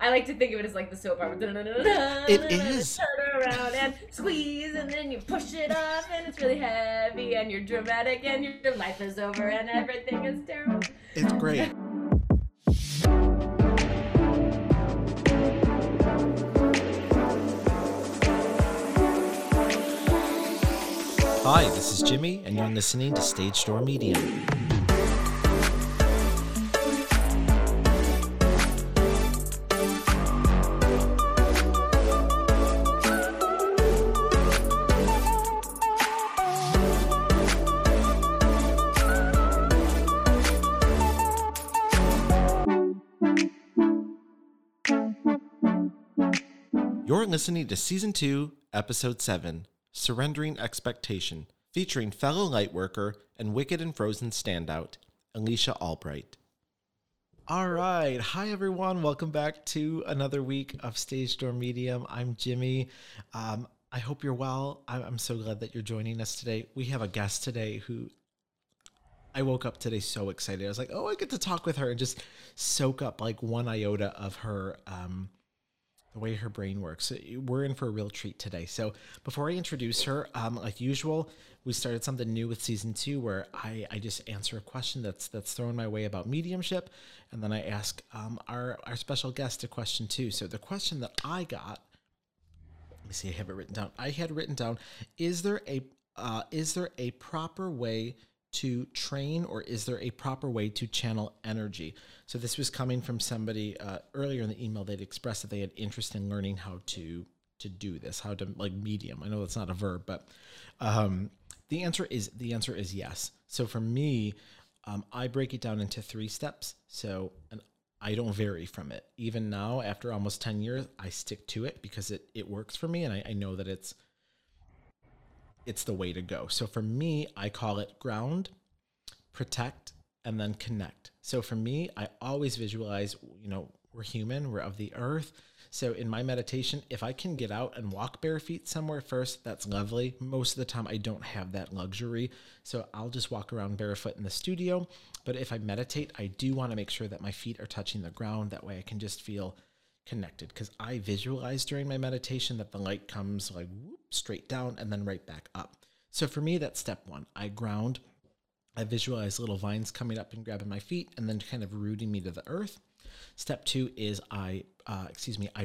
I like to think of it as like the soap opera. It is. Turn around and squeeze, and then you push it up, and it's really heavy, and you're dramatic, and your life is over, and everything is terrible. It's great. Hi, this is Jimmy, and you're listening to Stage Door Media. You're listening to Season 2, Episode 7, Surrendering Expectation, featuring fellow Lightworker and Wicked and Frozen standout, Alicia Albright. All right. Hi, everyone. Welcome back to another week of Stage Door Medium. I'm Jimmy. I hope you're well. I'm so glad that you're joining us today. We have a guest today who I woke up today so excited. I was like, oh, I get to talk with her and just soak up like one iota of her the way her brain works. We're in for a real treat today. So before I introduce her, like usual, we started something new with season 2 where I just answer a question that's thrown my way about mediumship. And then I ask our special guest a question too. So the question that I got, let me see, I have it written down. I had written down, is there a proper way to train, or is there a proper way to channel energy? So this was coming from somebody earlier in the email. They'd expressed that they had interest in learning how to do this, how to like medium. I know that's not a verb, but the answer is yes. So for me, I break it down into 3 steps. So, and I don't vary from it. Even now, after almost 10 years, I stick to it because it works for me, and I know that it's the way to go. So for me, I call it ground, protect, and then connect. So for me, I always visualize, you know, we're human, we're of the earth. So in my meditation, if I can get out and walk bare feet somewhere first, that's lovely. Most of the time I don't have that luxury. So I'll just walk around barefoot in the studio. But if I meditate, I do want to make sure that my feet are touching the ground. That way I can just feel connected, because I visualize during my meditation that the light comes like whoop, straight down and then right back up. So for me, that's step 1. I ground, I visualize little vines coming up and grabbing my feet and then kind of rooting me to the earth. Step 2 is I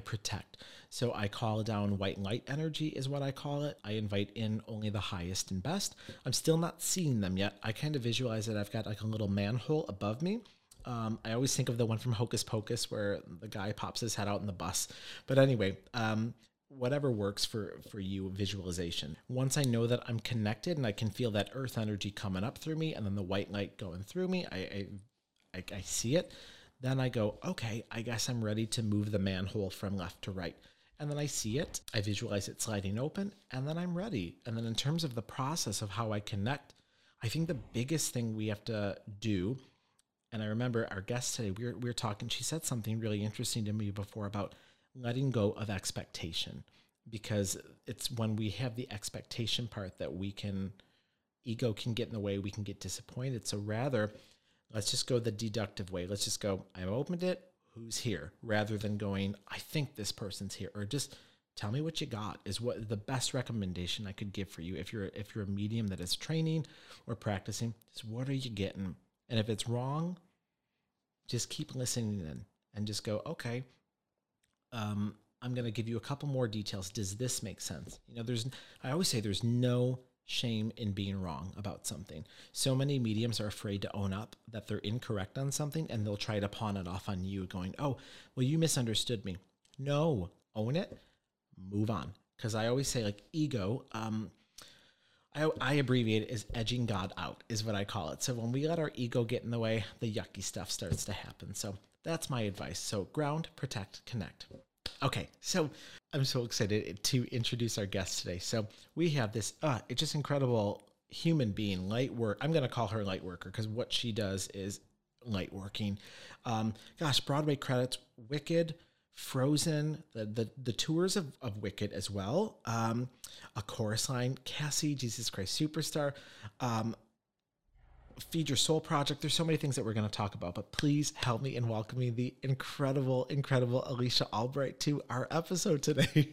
protect. So I call down white light energy is what I call it. I invite in only the highest and best. I'm still not seeing them yet. I kind of visualize that I've got like a little manhole above me. I always think of the one from Hocus Pocus where the guy pops his head out in the bus. But anyway, whatever works for you, visualization. Once I know that I'm connected and I can feel that earth energy coming up through me and then the white light going through me, I see it. Then I go, okay, I guess I'm ready to move the manhole from left to right. And then I see it, I visualize it sliding open, and then I'm ready. And then in terms of the process of how I connect, I think the biggest thing we have to do, and I remember our guest today, we were talking, she said something really interesting to me before about letting go of expectation, because it's when we have the expectation part that ego can get in the way, we can get disappointed. So rather, let's just go the deductive way. Let's just go, I opened it, who's here? Rather than going, I think this person's here, or just tell me what you got is what the best recommendation I could give for you. If you're a medium that is training or practicing, is what are you getting? And if it's wrong, just keep listening in and just go, okay, I'm going to give you a couple more details. Does this make sense? You know, I always say there's no shame in being wrong about something. So many mediums are afraid to own up that they're incorrect on something, and they'll try to pawn it off on you going, oh, well, you misunderstood me. No, own it, move on. Because I always say like ego, I abbreviate it as edging God out is what I call it. So when we let our ego get in the way, the yucky stuff starts to happen. So that's my advice. So ground, protect, connect. Okay, so I'm so excited to introduce our guest today. So we have this it's just incredible human being, Lightworker. I'm going to call her Lightworker because what she does is lightworking. Broadway credits, Wicked, Frozen, the tours of Wicked as well, A Chorus Line, Cassie, Jesus Christ Superstar, Feed Your Soul Project. There's so many things that we're going to talk about, but please help me in welcoming the incredible, incredible Alicia Albright to our episode today.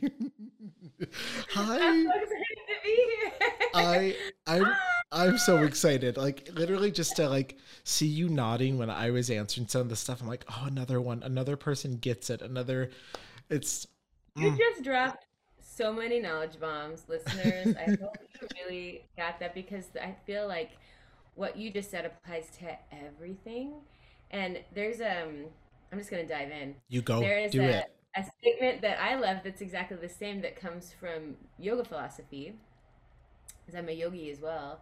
Hi. I'm so excited to be here. I'm so excited. Like, literally just to like see you nodding when I was answering some of the stuff. I'm like, oh, another one. Another person gets it. You just dropped so many knowledge bombs, listeners. I hope you really got that, because I feel like what you just said applies to everything. And there's I'm just gonna dive in. You go. There is a statement that I love that's exactly the same that comes from yoga philosophy, because I'm a yogi as well,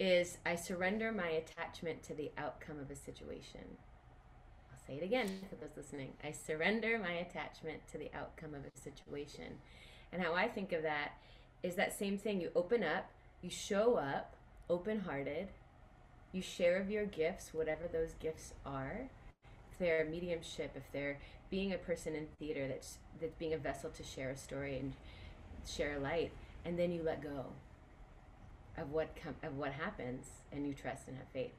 is I surrender my attachment to the outcome of a situation. I'll say it again for those listening. I surrender my attachment to the outcome of a situation. And how I think of that is that same thing. You open up, you show up open-hearted, you share of your gifts, whatever those gifts are. If they're mediumship, if they're being a person in theater, that's being a vessel to share a story and share light, and then you let go of what happens, and you trust and have faith,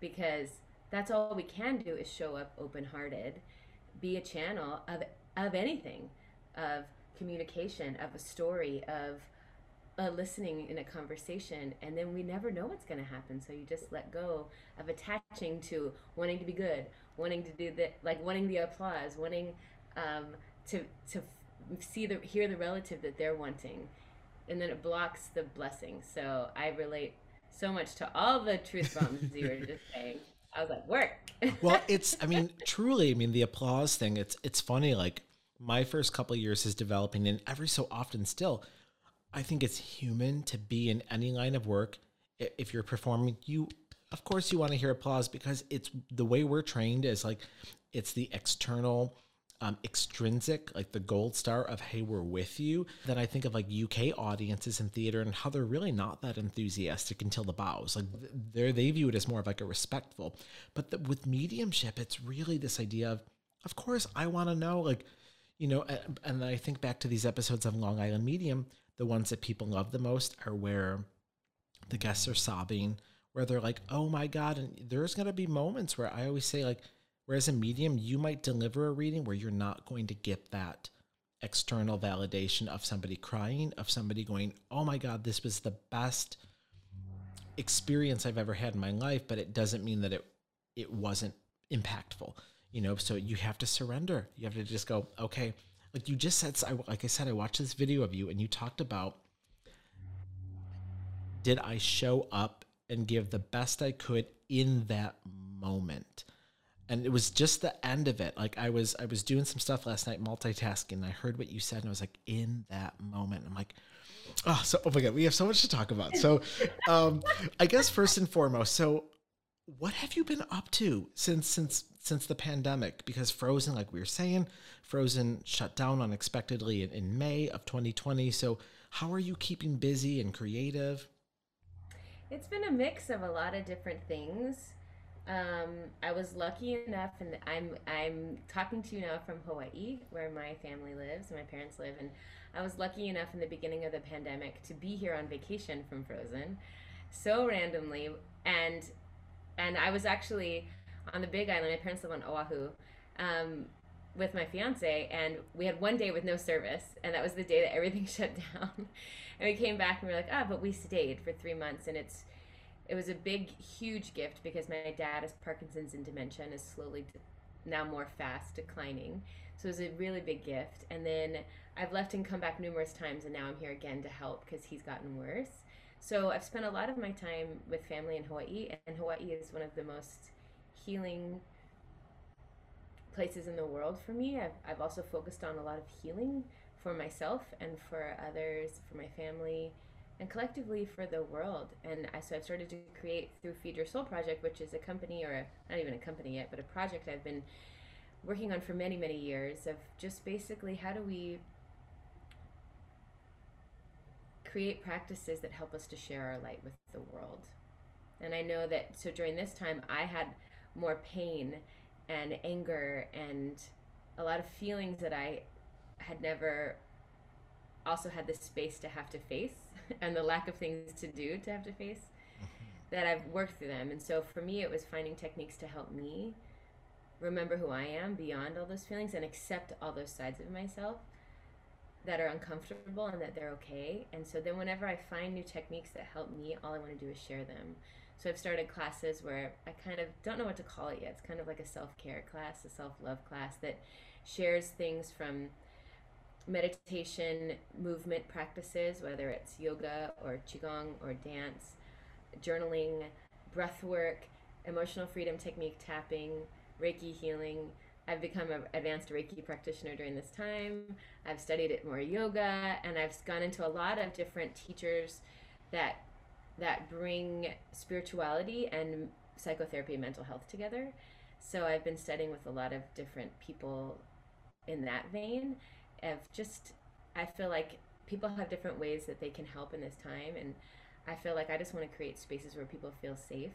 because that's all we can do is show up open-hearted, be a channel of anything, of communication, of a story, of listening in a conversation. And then we never know what's going to happen, so you just let go of attaching to wanting to be good, wanting to do that, like wanting the applause, wanting to hear the relative that they're wanting, and then it blocks the blessing. So I relate so much to all the truth bombs you were just saying. I was like, work. Well, it's truly the applause thing, it's funny. Like, my first couple of years is developing, and every so often still, I think it's human to be in any line of work. If you're performing, of course you want to hear applause, because it's the way we're trained is like, it's the external, extrinsic, like the gold star of, hey, we're with you. Then I think of like UK audiences in theater and how they're really not that enthusiastic until the bows. Like they view it as more of like a respectful, but with mediumship, it's really this idea of course I want to know, like, and then I think back to these episodes of Long Island Medium. The ones that people love the most are where the guests are sobbing, where they're like, oh my God. And there's going to be moments where I always say, like, where as a medium, you might deliver a reading where you're not going to get that external validation of somebody crying, of somebody going, oh my God, this was the best experience I've ever had in my life. But it doesn't mean that it wasn't impactful, so you have to surrender. You have to just go, okay. Like you just said, like I said, I watched this video of you and you talked about, did I show up and give the best I could in that moment? And it was just the end of it. Like I was doing some stuff last night, multitasking, and I heard what you said and I was like, in that moment. I'm like, oh my God, we have so much to talk about. So I guess first and foremost, so what have you been up to since the pandemic? Because Frozen, like we were saying, Frozen shut down unexpectedly in May of 2020. So how are you keeping busy and creative? It's been a mix of a lot of different things. I was lucky enough, and I'm talking to you now from Hawaii, where my family lives, my parents live, and I was lucky enough in the beginning of the pandemic to be here on vacation from Frozen, so randomly, and I was actually on the Big Island. My parents live on Oahu, with my fiance, and we had one day with no service, and that was the day that everything shut down. And we came back and we were like, but we stayed for 3 months, and it was a big, huge gift, because my dad has Parkinson's and dementia and is slowly now more fast declining. So it was a really big gift. And then I've left and come back numerous times, and now I'm here again to help because he's gotten worse. So I've spent a lot of my time with family in Hawaii, and Hawaii is one of the most healing places in the world for me. I've also focused on a lot of healing for myself and for others, for my family, and collectively for the world. And so I've started to create through Feed Your Soul Project, which is a company, or not even a company yet, but a project I've been working on for many, many years, of just basically how do we create practices that help us to share our light with the world. And I know that, so during this time, I had more pain and anger and a lot of feelings that I had never also had the space to have to face, and the lack of things to do to have to face. that I've worked through them. And so for me, it was finding techniques to help me remember who I am beyond all those feelings and accept all those sides of myself that are uncomfortable and that they're okay. And so then whenever I find new techniques that help me, all I want to do is share them. So I've started classes where I kind of don't know what to call it yet. It's kind of like a self-care class, a self-love class that shares things from meditation, movement practices, whether it's yoga or Qigong or dance, journaling, breath work, emotional freedom technique, tapping, Reiki healing. I've become an advanced Reiki practitioner during this time. I've studied it more yoga, and I've gone into a lot of different teachers that bring spirituality and psychotherapy and mental health together. So I've been studying with a lot of different people in that vein. I feel like people have different ways that they can help in this time. And I feel like I just want to create spaces where people feel safe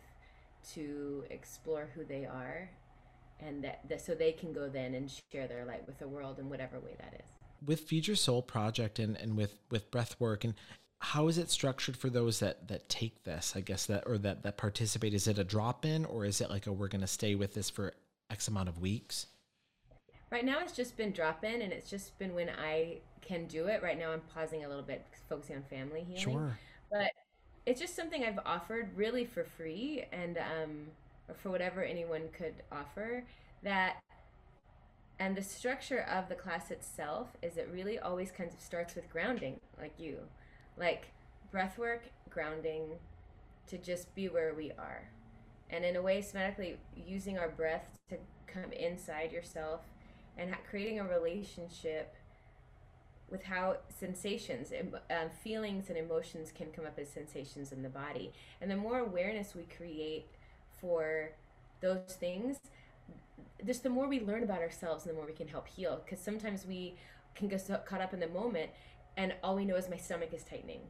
to explore who they are, and that so they can go then and share their light with the world in whatever way that is. With Feed Your Soul Project and with breath work, and how is it structured for those that take this, I guess, that participate? Is it a drop-in, or is it like, we're going to stay with this for X amount of weeks? Right now, it's just been drop-in, and it's just been when I can do it. Right now, I'm pausing a little bit, focusing on family healing. Sure. But it's just something I've offered really for free, and or for whatever anyone could offer. That, and the structure of the class itself is it really always kind of starts with grounding, like breath work, grounding, to just be where we are. And in a way, somatically using our breath to come inside yourself and creating a relationship with how sensations, feelings and emotions can come up as sensations in the body. And the more awareness we create for those things, just the more we learn about ourselves and the more we can help heal. Because sometimes we can get so caught up in the moment, and all we know is my stomach is tightening.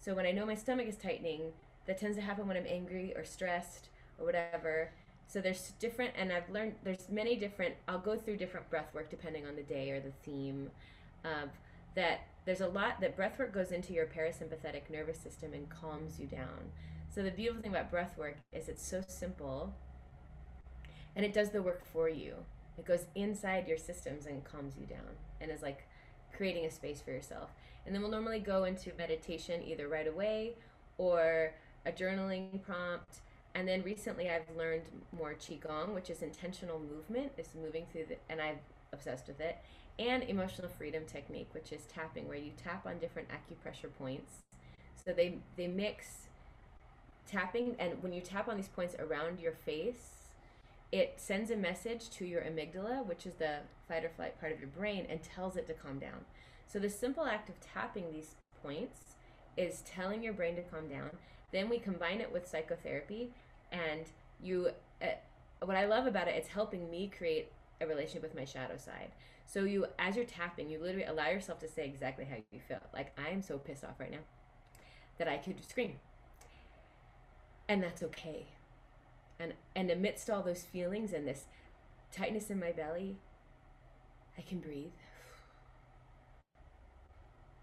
So when I know my stomach is tightening, that tends to happen when I'm angry or stressed or whatever. So there's different, and I've learned there's many different, I'll go through different breath work depending on the day or the theme of that. There's a lot that breath work goes into your parasympathetic nervous system and calms you down. So the beautiful thing about breath work is it's so simple, and it does the work for you. It goes inside your systems and calms you down, and is like creating a space for yourself. And then we'll normally go into meditation either right away or a journaling prompt. And then recently I've learned more Qigong, which is intentional movement. It's moving through and I'm obsessed with it. And emotional freedom technique, which is tapping, where you tap on different acupressure points. So they mix tapping, and when you tap on these points around your face, it sends a message to your amygdala, which is the fight or flight part of your brain, and tells it to calm down. So the simple act of tapping these points is telling your brain to calm down. Then we combine it with psychotherapy, and what I love about it, it's helping me create a relationship with my shadow side. So you, as you're tapping, you literally allow yourself to say exactly how you feel. Like, I'm so pissed off right now that I could scream, and that's okay. And amidst all those feelings and this tightness in my belly, I can breathe,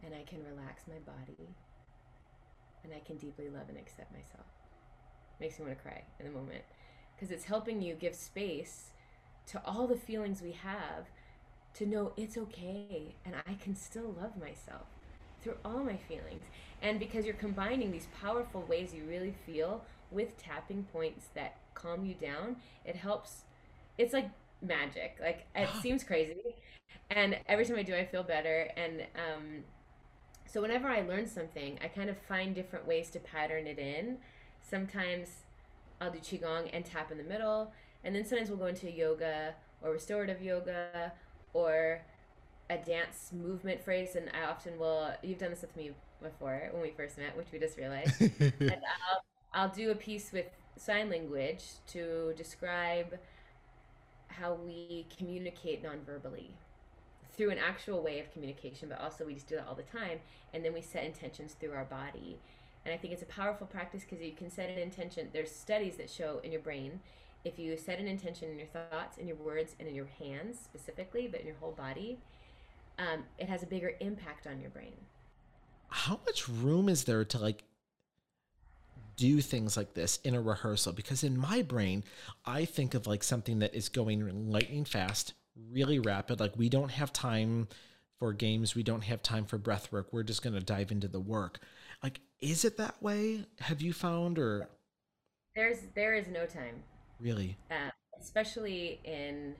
and I can relax my body, and I can deeply love and accept myself. Makes me want to cry in the moment, because it's helping you give space to all the feelings we have, to know it's okay, and I can still love myself through all my feelings. And because you're combining these powerful ways you really feel with tapping points that calm you down, it helps. It's like magic. Like, it seems crazy, and every time I do, I feel better. And so whenever I learn something, I kind of find different ways to pattern it in. Sometimes I'll do Qigong and tap in the middle, and then sometimes we'll go into yoga or restorative yoga or a dance movement phrase. And I often will, you've done this with me before when we first met, which we just realized. And I'll do a piece with sign language to describe how we communicate non-verbally through an actual way of communication, but also we just do that all the time. And then we set intentions through our body. And I think it's a powerful practice, because you can set an intention. There's studies that show in your brain, if you set an intention in your thoughts, in your words, and in your hands specifically, but in your whole body, it has a bigger impact on your brain. How much room is there to like do things like this in a rehearsal, because in my brain, I think of like something that is going lightning fast, really rapid. Like we don't have time for games. We don't have time for breath work. We're just going to dive into the work. Like, is it that way? Have you found, or? There is no time. Really? Especially in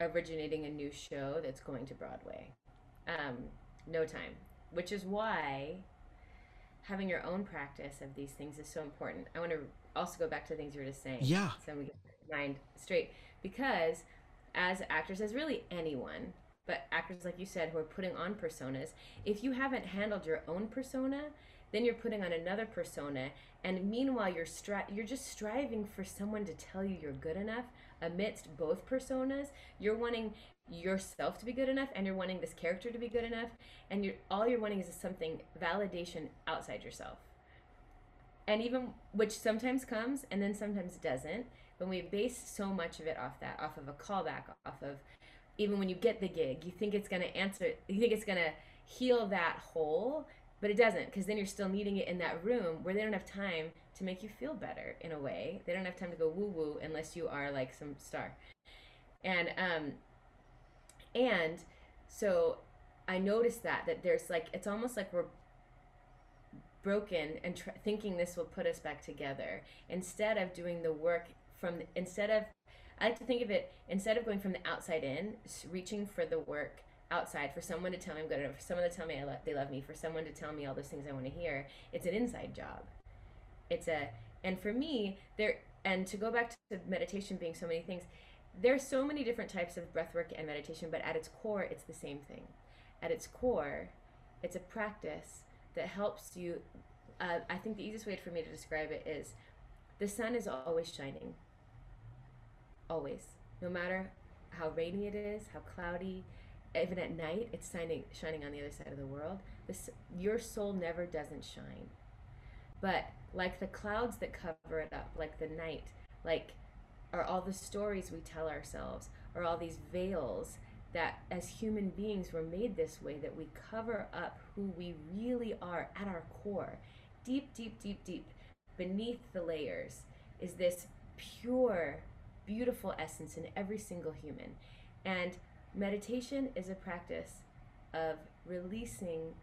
originating a new show that's going to Broadway. No time, which is why having your own practice of these things is so important. I want to also go back to things you were just saying. Yeah. So we get my mind straight, because as actors, as really anyone, but actors, like you said, who are putting on personas, if you haven't handled your own persona, then you're putting on another persona. And meanwhile, you're just striving for someone to tell you you're good enough amidst both personas. You're wanting yourself to be good enough, and you're wanting this character to be good enough, and all you're wanting is something, validation outside yourself. And even, which sometimes comes and then sometimes doesn't, when we base so much of it off that, off of a callback, off of, even when you get the gig, you think it's going to answer, you think it's going to heal that hole, but it doesn't, because then you're still needing it in that room where they don't have time to make you feel better in a way. They don't have time to go woo-woo unless you are like some star. And so I noticed that there's like, it's almost like we're broken and thinking this will put us back together, instead of doing the work from, I like to think of it, instead of going from the outside in, reaching for the work outside, for someone to tell me I'm good enough, for someone to tell me they love me, for someone to tell me all those things I want to hear. It's an inside job. And for me, and to go back to meditation being so many things, there's so many different types of breathwork and meditation, but at its core, it's the same thing. At its core, it's a practice that helps you. I think the easiest way for me to describe it is the sun is always shining. Always. No matter how rainy it is, how cloudy, even at night, it's shining on the other side of the world. Your soul never doesn't shine. But like the clouds that cover it up, like the night, like are all the stories we tell ourselves, or all these veils that as human beings were made this way, that we cover up who we really are at our core. Deep, deep, deep, deep beneath the layers is this pure, beautiful essence in every single human. And meditation is a practice of releasing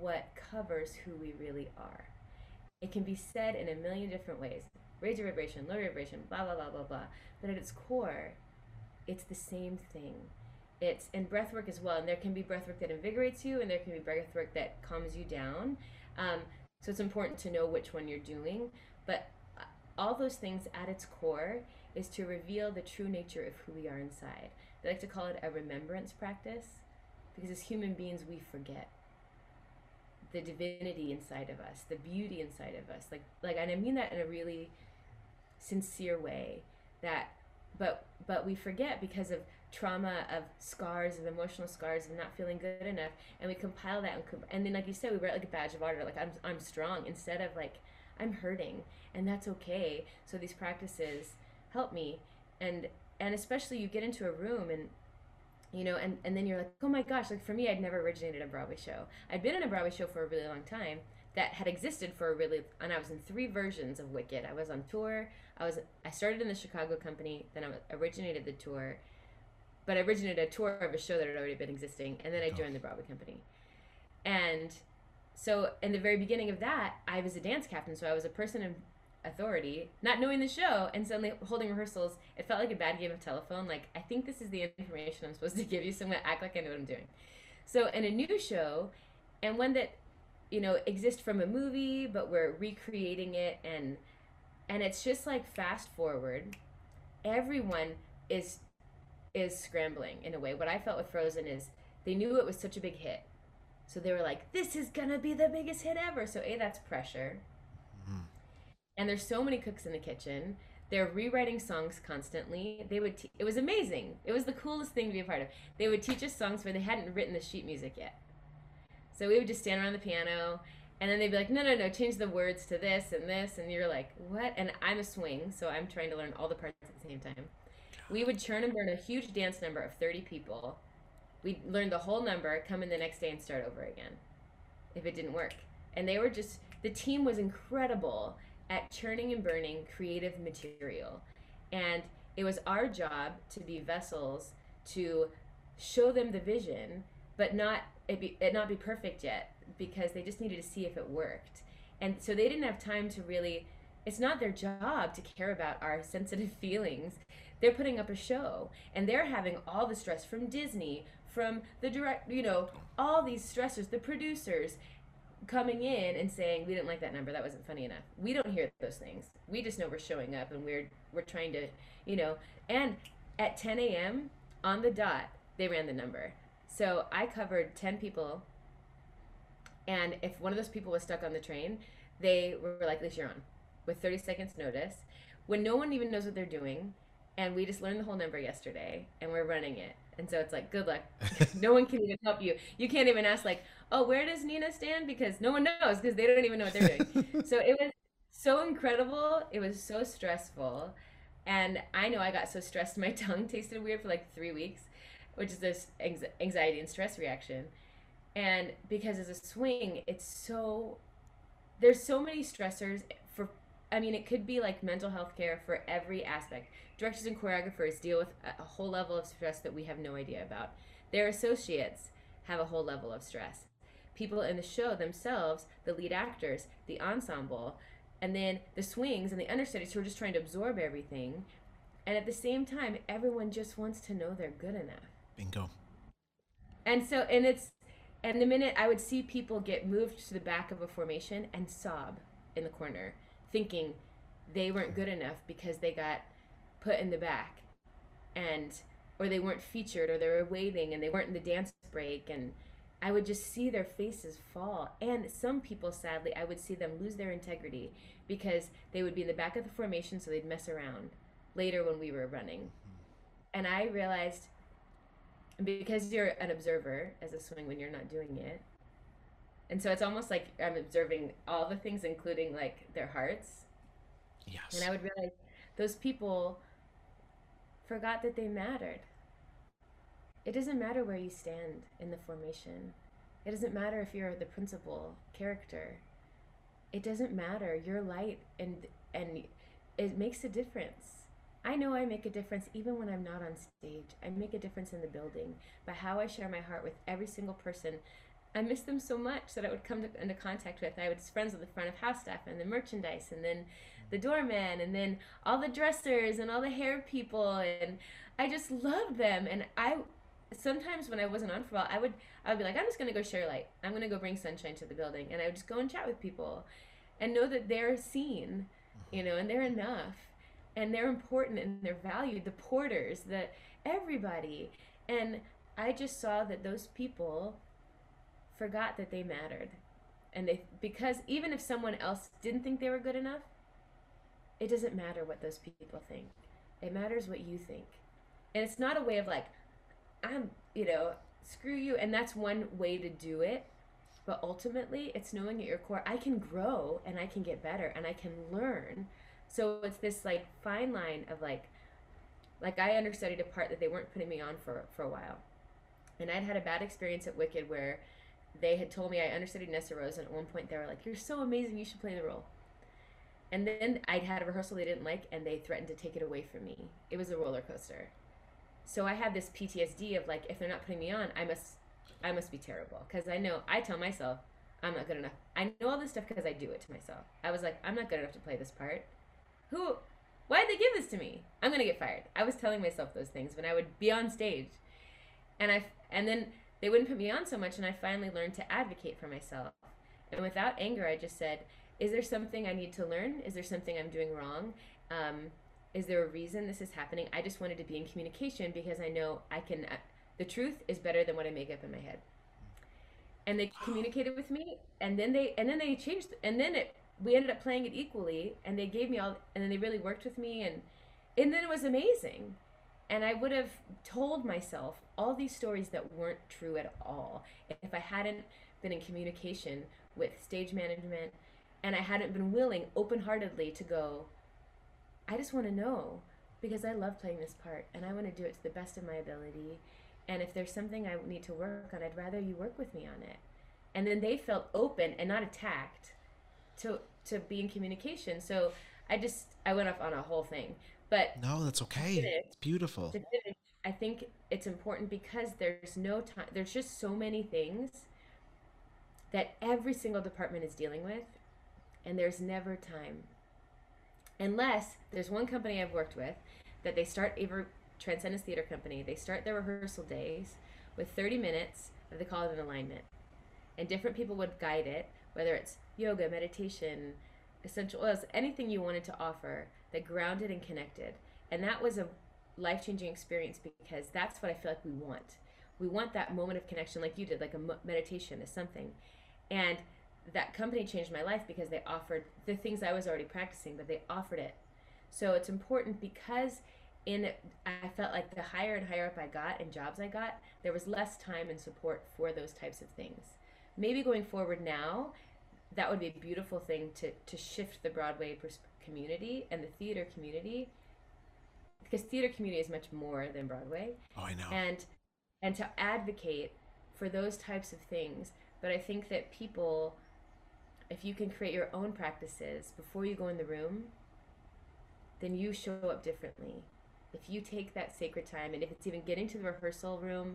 what covers who we really are. It can be said in a million different ways. Raise your vibration, lower your vibration, blah, blah, blah, blah, blah. But at its core, it's the same thing. It's in breathwork as well. And there can be breathwork that invigorates you, and there can be breathwork that calms you down. So it's important to know which one you're doing. But all those things at its core is to reveal the true nature of who we are inside. They like to call it a remembrance practice, because as human beings, we forget the divinity inside of us, the beauty inside of us. And I mean that in a really sincere way, but we forget because of trauma, of scars, of emotional scars, of not feeling good enough, and we compile that, and then like you said, we wear it like a badge of honor, like I'm strong, instead of like I'm hurting, and that's okay. So these practices help me, and especially you get into a room and then you're like, oh my gosh, like for me, I'd never originated a Broadway show. I'd been in a Broadway show for a really long time that had existed for a really, and I was in 3 versions of Wicked. I was on tour. I started in the Chicago company, then I originated the tour, but I originated a tour of a show that had already been existing, and then I joined the Broadway company. And so in the very beginning of that, I was a dance captain, so I was a person in authority, not knowing the show, and suddenly holding rehearsals. It felt like a bad game of telephone. Like, I think this is the information I'm supposed to give you, so I'm gonna act like I know what I'm doing. So in a new show, and one that, you know, exists from a movie, but we're recreating it, and it's just like fast forward, everyone is scrambling in a way. What I felt with Frozen is they knew it was such a big hit, so they were like, this is gonna be the biggest hit ever. So A, that's pressure. And there's so many cooks in the kitchen. They're rewriting songs constantly. It was amazing. It was the coolest thing to be a part of. They would teach us songs where they hadn't written the sheet music yet. So we would just stand around the piano, and then they'd be like, no, no, no, change the words to this and this. And you're like, what? And I'm a swing, so I'm trying to learn all the parts at the same time. We would churn and burn a huge dance number of 30 people. We'd learn the whole number, come in the next day and start over again if it didn't work. And the team was incredible. at churning and burning creative material. And it was our job to be vessels to show them the vision, but not be perfect yet, because they just needed to see if it worked. And so they didn't have time to really, it's not their job to care about our sensitive feelings. They're putting up a show, and they're having all the stress from Disney, from the direct, you know, all these stressors, the producers coming in and saying, we didn't like that number, that wasn't funny enough. We don't hear those things. We just know we're showing up, and we're trying to, you know. And at 10 a.m. on the dot, they ran the number. So I covered 10 people, and if one of those people was stuck on the train, they were like, Alicia, you're on, with 30 seconds notice, when no one even knows what they're doing. And we just learned the whole number yesterday, and we're running it. And so it's like, good luck. No one can even help you. You can't even ask, like, oh, where does Nina stand? Because no one knows, because they don't even know what they're doing. So it was so incredible. It was so stressful. And I know I got so stressed, my tongue tasted weird for like 3 weeks, which is this anxiety and stress reaction. And because as a swing, it's so, there's so many stressors for, I mean, it could be like mental health care for every aspect. Directors and choreographers deal with a whole level of stress that we have no idea about. Their associates have a whole level of stress. People in the show themselves, the lead actors, the ensemble, and then the swings and the understudies who are just trying to absorb everything. And at the same time, everyone just wants to know they're good enough. Bingo. And so, and the minute I would see people get moved to the back of a formation and sob in the corner, thinking they weren't good enough because they got put in the back, and or they weren't featured, or they were waiting and they weren't in the dance break. And I would just see their faces fall. And some people, sadly, I would see them lose their integrity because they would be in the back of the formation, so they'd mess around later when we were running. And I realized, because you're an observer as a swing when you're not doing it, and so it's almost like I'm observing all the things, including like their hearts. Yes. And I would realize those people forgot that they mattered. It doesn't matter where you stand in the formation. It doesn't matter if you're the principal character. It doesn't matter. You're light, and it makes a difference. I know I make a difference even when I'm not on stage. I make a difference in the building by how I share my heart with every single person. I miss them so much that I would come into contact with. I was friends with the front of house staff, and the merchandise, and then the doorman, and then all the dressers, and all the hair people, and I just loved them. And I sometimes when I wasn't on for a while, I would be like, I'm just gonna go share light. I'm gonna go bring sunshine to the building, and I would just go and chat with people, and know that they're seen, you know, and they're enough, and they're important, and they're valued. The porters, the everybody, and I just saw that those people forgot that they mattered. And they, because even if someone else didn't think they were good enough, it doesn't matter what those people think. It matters what you think. And it's not a way of like, I'm, you know, screw you. And that's one way to do it. But ultimately, it's knowing at your core, I can grow, and I can get better, and I can learn. So it's this like fine line of like I understudied a part that they weren't putting me on for a while. And I'd had a bad experience at Wicked where they had told me I understudied Nessarose, and at one point they were like, you're so amazing, you should play the role. And then I'd had a rehearsal they didn't like, and they threatened to take it away from me. It was a roller coaster. So I had this PTSD of like, if they're not putting me on, I must be terrible, because I know, I tell myself I'm not good enough. I know all this stuff because I do it to myself. I was like, I'm not good enough to play this part. Why did they give this to me? I'm gonna get fired. I was telling myself those things when I would be on stage. And then they wouldn't put me on so much, and I finally learned to advocate for myself. And without anger, I just said, is there something I need to learn? Is there something I'm doing wrong? Is there a reason this is happening? I just wanted to be in communication, because I know I can, the truth is better than what I make up in my head. And they communicated with me, and then they changed, and then we ended up playing it equally, and they gave me all, and then they really worked with me, and then it was amazing. And I would have told myself all these stories that weren't true at all if I hadn't been in communication with stage management, and I hadn't been willing open-heartedly to go, I just want to know, because I love playing this part, and I want to do it to the best of my ability, and if there's something I need to work on, I'd rather you work with me on it. And then they felt open and not attacked to to be in communication. So I went off on a whole thing, but no, that's okay. It's beautiful. I think it's important because there's no time. There's just so many things that every single department is dealing with, and there's never time. Unless there's one company I've worked with that they start, Transcendence Theater Company, they start their rehearsal days with 30 minutes of the call it an alignment. And different people would guide it, whether it's yoga, meditation, essential oils, anything you wanted to offer that grounded and connected. And that was a life-changing experience because that's what I feel like we want. We want that moment of connection like you did, like a meditation is something. And that company changed my life because they offered the things I was already practicing, but they offered it. So it's important because I felt like the higher and higher up I got and jobs I got, there was less time and support for those types of things. Maybe going forward now, that would be a beautiful thing to shift the Broadway community and the theater community, because theater community is much more than Broadway. Oh, I know. And to advocate for those types of things. But I think that people, if you can create your own practices before you go in the room, then you show up differently. If you take that sacred time, and if it's even getting to the rehearsal room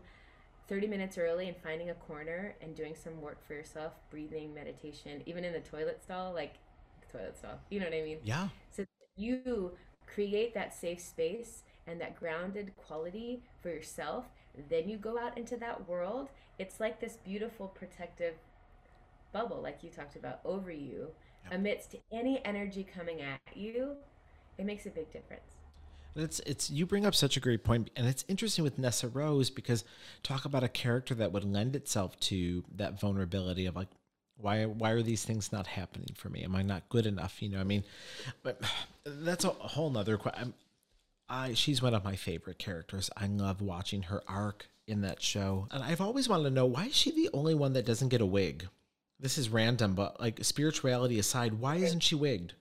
30 minutes early and finding a corner and doing some work for yourself, breathing, meditation, even in the toilet stall, you know what I mean? Yeah. So you create that safe space and that grounded quality for yourself, then you go out into that world. It's like this beautiful protective bubble, like you talked about, over you. Yep. Amidst any energy coming at you, it makes a big difference. And it's you bring up such a great point, and it's interesting with Nessarose, because talk about a character that would lend itself to that vulnerability of like, why are these things not happening for me? Am I not good enough? You know, I mean, but that's a whole nother question. She's one of my favorite characters. I love watching her arc in that show. And I've always wanted to know, why is she the only one that doesn't get a wig? This is random, but like spirituality aside, why isn't she wigged?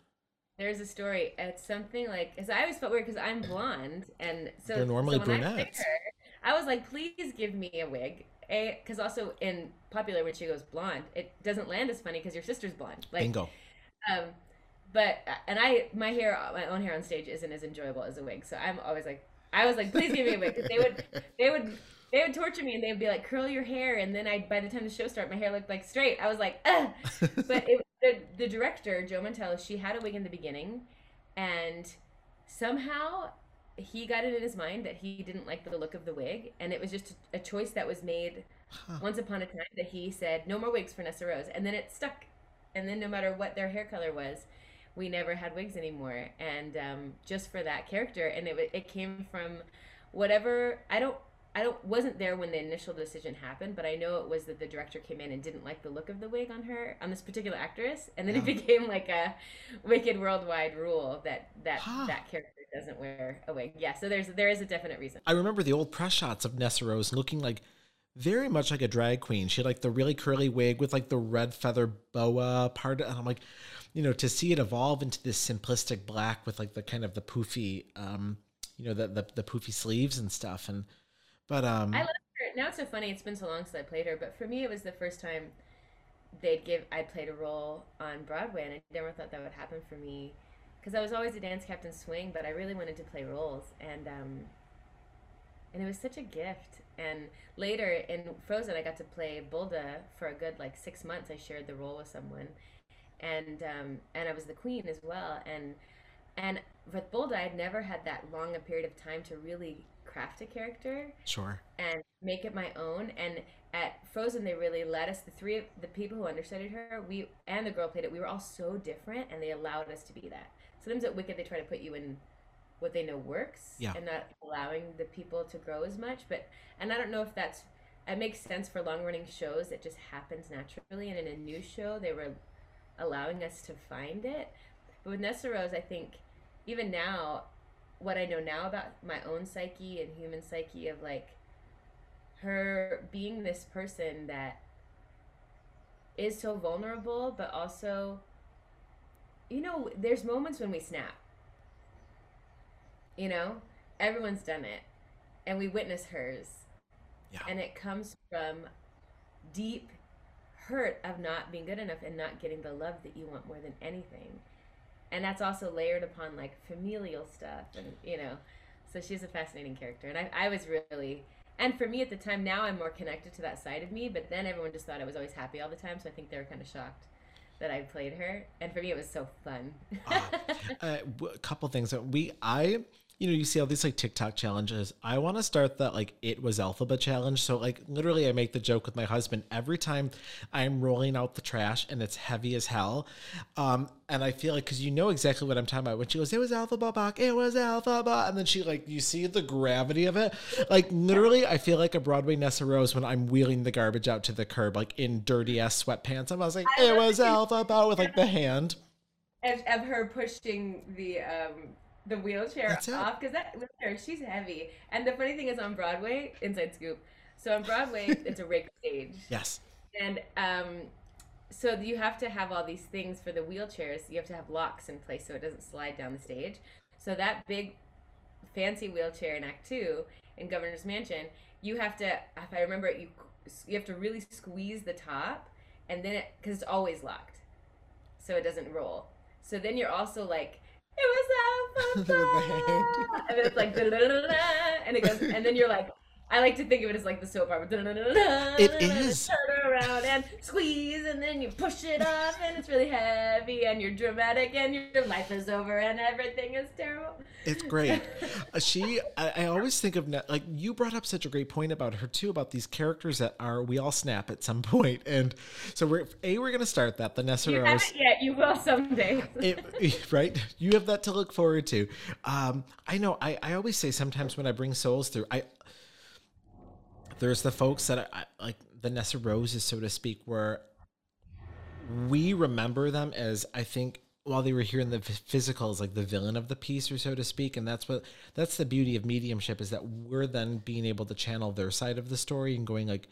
There's a story. It's something like, because I always felt weird because I'm blonde. And so they're normally brunettes. I was like, please give me a wig. Because also in Popular, when she goes blonde, it doesn't land as funny because your sister's blonde. Like, bingo. My hair, my own hair on stage isn't as enjoyable as a wig. So I'm always like, I was like, please give me a wig. They would torture me, and they would be like, curl your hair. And then by the time the show started, my hair looked like straight. I was like, ugh. But the director, Joe Mantello, she had a wig in the beginning, and somehow he got it in his mind that he didn't like the look of the wig. And it was just a choice that was made once upon a time that he said, no more wigs for Nessarose. And then it stuck. And then no matter what their hair color was, we never had wigs anymore, and just for that character. And it came from whatever. I wasn't there when the initial decision happened, but I know it was that the director came in and didn't like the look of the wig on her, on this particular actress, and then it became like a wicked worldwide rule that character doesn't wear a wig. Yeah, so there is a definite reason. I remember the old press shots of Nessarose looking like, very much like a drag queen. She had like the really curly wig with like the red feather boa part. And I'm like, you know, to see it evolve into this simplistic black with like the kind of the poofy, you know, the poofy sleeves and stuff. And, but, I loved her. Now it's so funny. It's been so long since I played her, but for me, it was the first time I played a role on Broadway, and I never thought that would happen for me. 'Cause I was always a dance captain swing, but I really wanted to play roles. And it was such a gift. And later in Frozen, I got to play Bulda for a good 6 months. I shared the role with someone, and I was the queen as well. And with Bulda, I'd never had that long a period of time to really craft a character, sure, and make it my own. And at Frozen, they really let us. The people who understudied her, we and the girl played it. We were all so different, and they allowed us to be that. Sometimes at Wicked, they try to put you in what they know works, yeah, and not allowing the people to grow as much. But, and I don't know if it makes sense for long running shows. It just happens naturally. And in a new show, they were allowing us to find it. But with Nessarose, I think even now, what I know now about my own psyche and human psyche of her being this person that is so vulnerable, but also, you know, there's moments when we snap. You know, everyone's done it, and we witness hers, yeah, and it comes from deep hurt of not being good enough and not getting the love that you want more than anything. And that's also layered upon like familial stuff, and you know, so she's a fascinating character. And I was really, and for me at the time, now I'm more connected to that side of me, but then everyone just thought I was always happy all the time, so I think they were kind of shocked that I played her. And for me, it was so fun. A couple things. You know, you see all these like TikTok challenges. I want to start that like It Was Elphaba challenge. So like literally I make the joke with my husband every time I'm rolling out the trash and it's heavy as hell. And I feel like, because you know exactly what I'm talking about when she goes, it was Elphaba, Bach, it was Elphaba. And then she like, you see the gravity of it. Like literally I feel like a Broadway Nessarose when I'm wheeling the garbage out to the curb, like in dirty ass sweatpants. I was like, it was Elphaba with like the hand. Of her pushing the wheelchair off, because that wheelchair, she's heavy. And the funny thing is, on Broadway, inside scoop, so on Broadway it's a rigged stage. Yes. And so you have to have all these things for the wheelchairs. You have to have locks in place so it doesn't slide down the stage. So that big fancy wheelchair in Act 2 in Governor's Mansion, you have to, if I remember it, you have to really squeeze the top, and then because it's always locked, so it doesn't roll. So then you're also like, it was Elphaba, and it's like da, da, da, da, da, and it goes, and then you're like, I like to think of it as like the soap opera. Da, da, da, da, da, it is. Turn around and squeeze, and then you push it off, and it's really heavy, and you're dramatic, and your life is over, and everything is terrible. It's great. I always think of, like, you brought up such a great point about her too, about these characters that are, we all snap at some point, and so we're gonna start that, the Nessarose. You haven't yet, you will someday. Right? You have that to look forward to. I know. I always say sometimes when I bring souls through, there's the folks that are like the Nessaroses, so to speak, where we remember them as, I think, while they were here in the physicals, like the villain of the piece, or so to speak. And that's the beauty of mediumship, is that we're then being able to channel their side of the story and going like,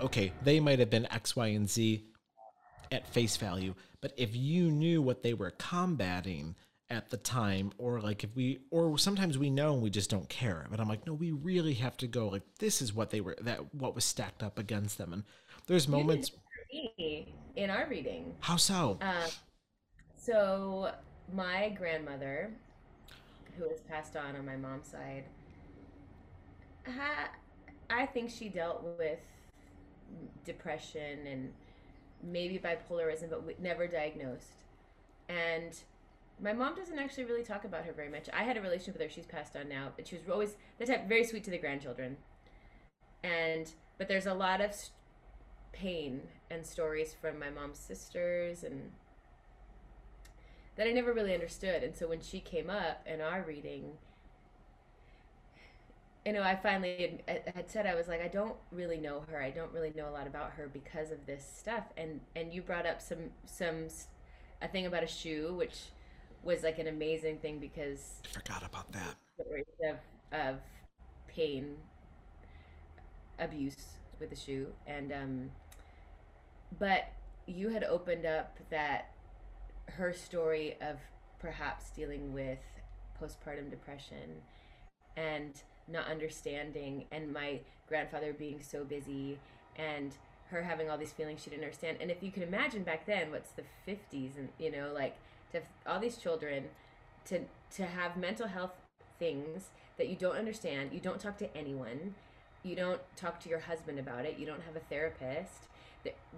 okay, they might have been X, Y, and Z at face value, but if you knew what they were combating at the time, or like or sometimes we know and we just don't care. But I'm like, no, we really have to go, like, this is what they were, what was stacked up against them. And there's moments in our reading. How so? So my grandmother, who has passed on my mom's side, I think she dealt with depression and maybe bipolarism, but never diagnosed. And my mom doesn't actually really talk about her very much. I had a relationship with her. She's passed on now, but she was always the type, very sweet to the grandchildren. But there's a lot of pain and stories from my mom's sisters and that I never really understood. And so when she came up in our reading, you know, I finally had said, I was like, I don't really know her. I don't really know a lot about her because of this stuff. And you brought up a thing about a shoe, which was like an amazing thing, because I forgot about that. Stories of pain, abuse with the shoe, and but you had opened up that her story of perhaps dealing with postpartum depression and not understanding, and my grandfather being so busy, and her having all these feelings she didn't understand. And if you can imagine back then, what's the 50s, and you know, like, to all these children, to have mental health things that you don't understand, you don't talk to anyone, you don't talk to your husband about it, you don't have a therapist,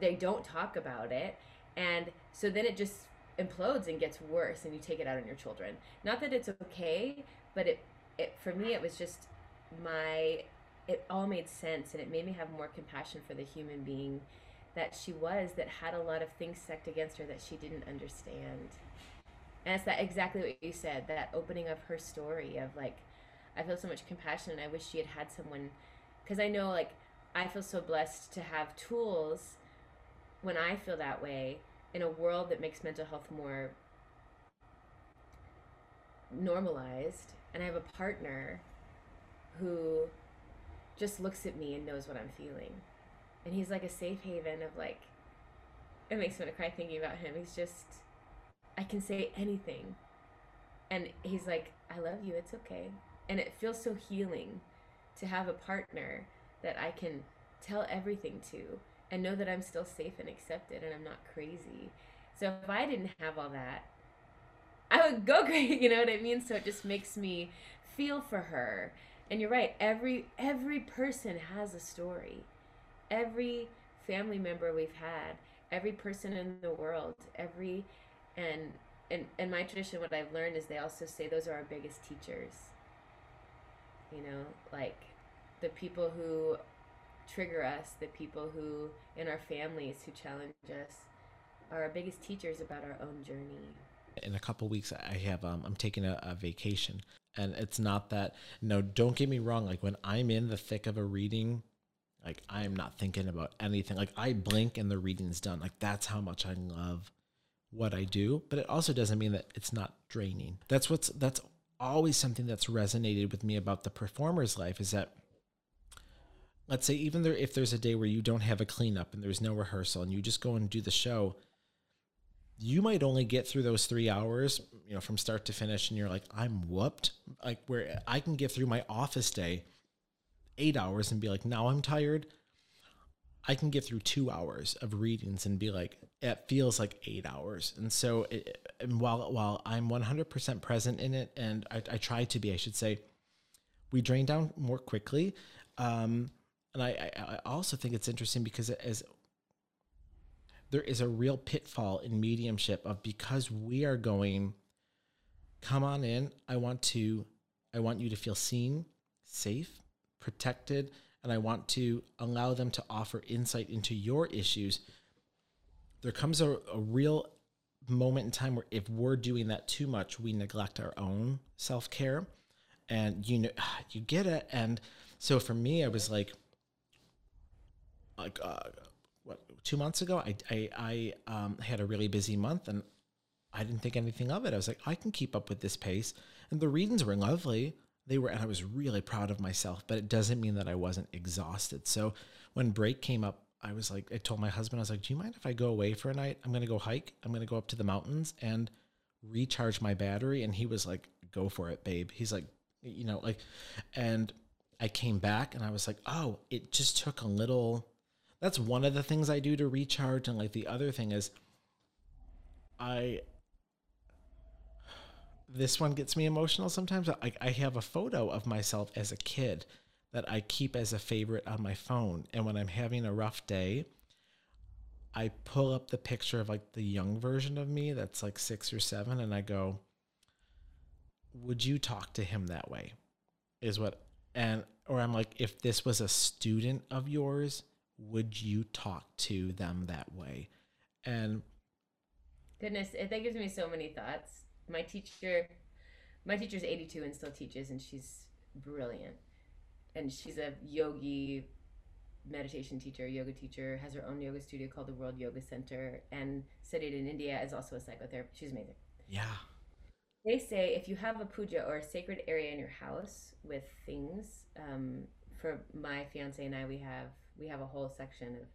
they don't talk about it, and so then it just implodes and gets worse, and you take it out on your children. Not that it's okay, but it for me, it was just it all made sense, and it made me have more compassion for the human being that she was, that had a lot of things stacked against her that she didn't understand. And it's that, exactly what you said, that opening of her story of, like, I feel so much compassion, and I wish she had had someone, because I know, like, I feel so blessed to have tools when I feel that way in a world that makes mental health more normalized. And I have a partner who just looks at me and knows what I'm feeling. And he's like a safe haven of, like, it makes me want to cry thinking about him. He's just, I can say anything. And he's like, I love you, it's okay. And it feels so healing to have a partner that I can tell everything to and know that I'm still safe and accepted and I'm not crazy. So if I didn't have all that, I would go crazy, you know what I mean? So it just makes me feel for her. And you're right, every person has a story. Every family member we've had, every person in the world, and my tradition, what I've learned is they also say those are our biggest teachers. You know, like the people who trigger us, the people who in our families who challenge us are our biggest teachers about our own journey. In a couple of weeks, I have I'm taking a vacation, and it's not that, no, don't get me wrong. Like when I'm in the thick of a reading, like I'm not thinking about anything. Like I blink and the reading's done. Like that's how much I love what I do. But it also doesn't mean that it's not draining. That's always something that's resonated with me about the performer's life, is that, let's say, even there, if there's a day where you don't have a cleanup and there's no rehearsal and you just go and do the show, you might only get through those 3 hours, you know, from start to finish. And you're like, I'm whooped. Like where I can get through my office day 8 hours and be like, now I'm tired. I can get through 2 hours of readings and be like, it feels like 8 hours. And so while I'm 100% present in it, and I try to be, I should say, we drain down more quickly. And I also think it's interesting because there is a real pitfall in mediumship of, because we are going, come on in. I want you to feel seen, safe, protected, and I want to allow them to offer insight into your issues. There comes a real moment in time where if we're doing that too much, we neglect our own self-care, and you know, you get it. And so for me, I was like 2 months ago, I had a really busy month, and I didn't think anything of it. I was like, I can keep up with this pace. And the readings were lovely. They were, and I was really proud of myself, but it doesn't mean that I wasn't exhausted. So when break came up, I was like, I told my husband, I was like, do you mind if I go away for a night? I'm going to go hike. I'm going to go up to the mountains and recharge my battery. And he was like, go for it, babe. He's like, you know, like, and I came back and I was like, oh, it just took a little. That's one of the things I do to recharge. And like the other thing is, this one gets me emotional sometimes. I have a photo of myself as a kid that I keep as a favorite on my phone. And when I'm having a rough day, I pull up the picture of like the young version of me that's like 6 or 7. And I go, would you talk to him that way? Is what, and, or I'm like, if this was a student of yours, would you talk to them that way? And goodness, that gives me so many thoughts. My teacher's 82 and still teaches, and she's brilliant. And she's a yogi meditation teacher, yoga teacher, has her own yoga studio called the World Yoga Center, and studied in India, is also a psychotherapist. She's amazing. Yeah. They say if you have a puja or a sacred area in your house with things, for my fiance and I, we have a whole section of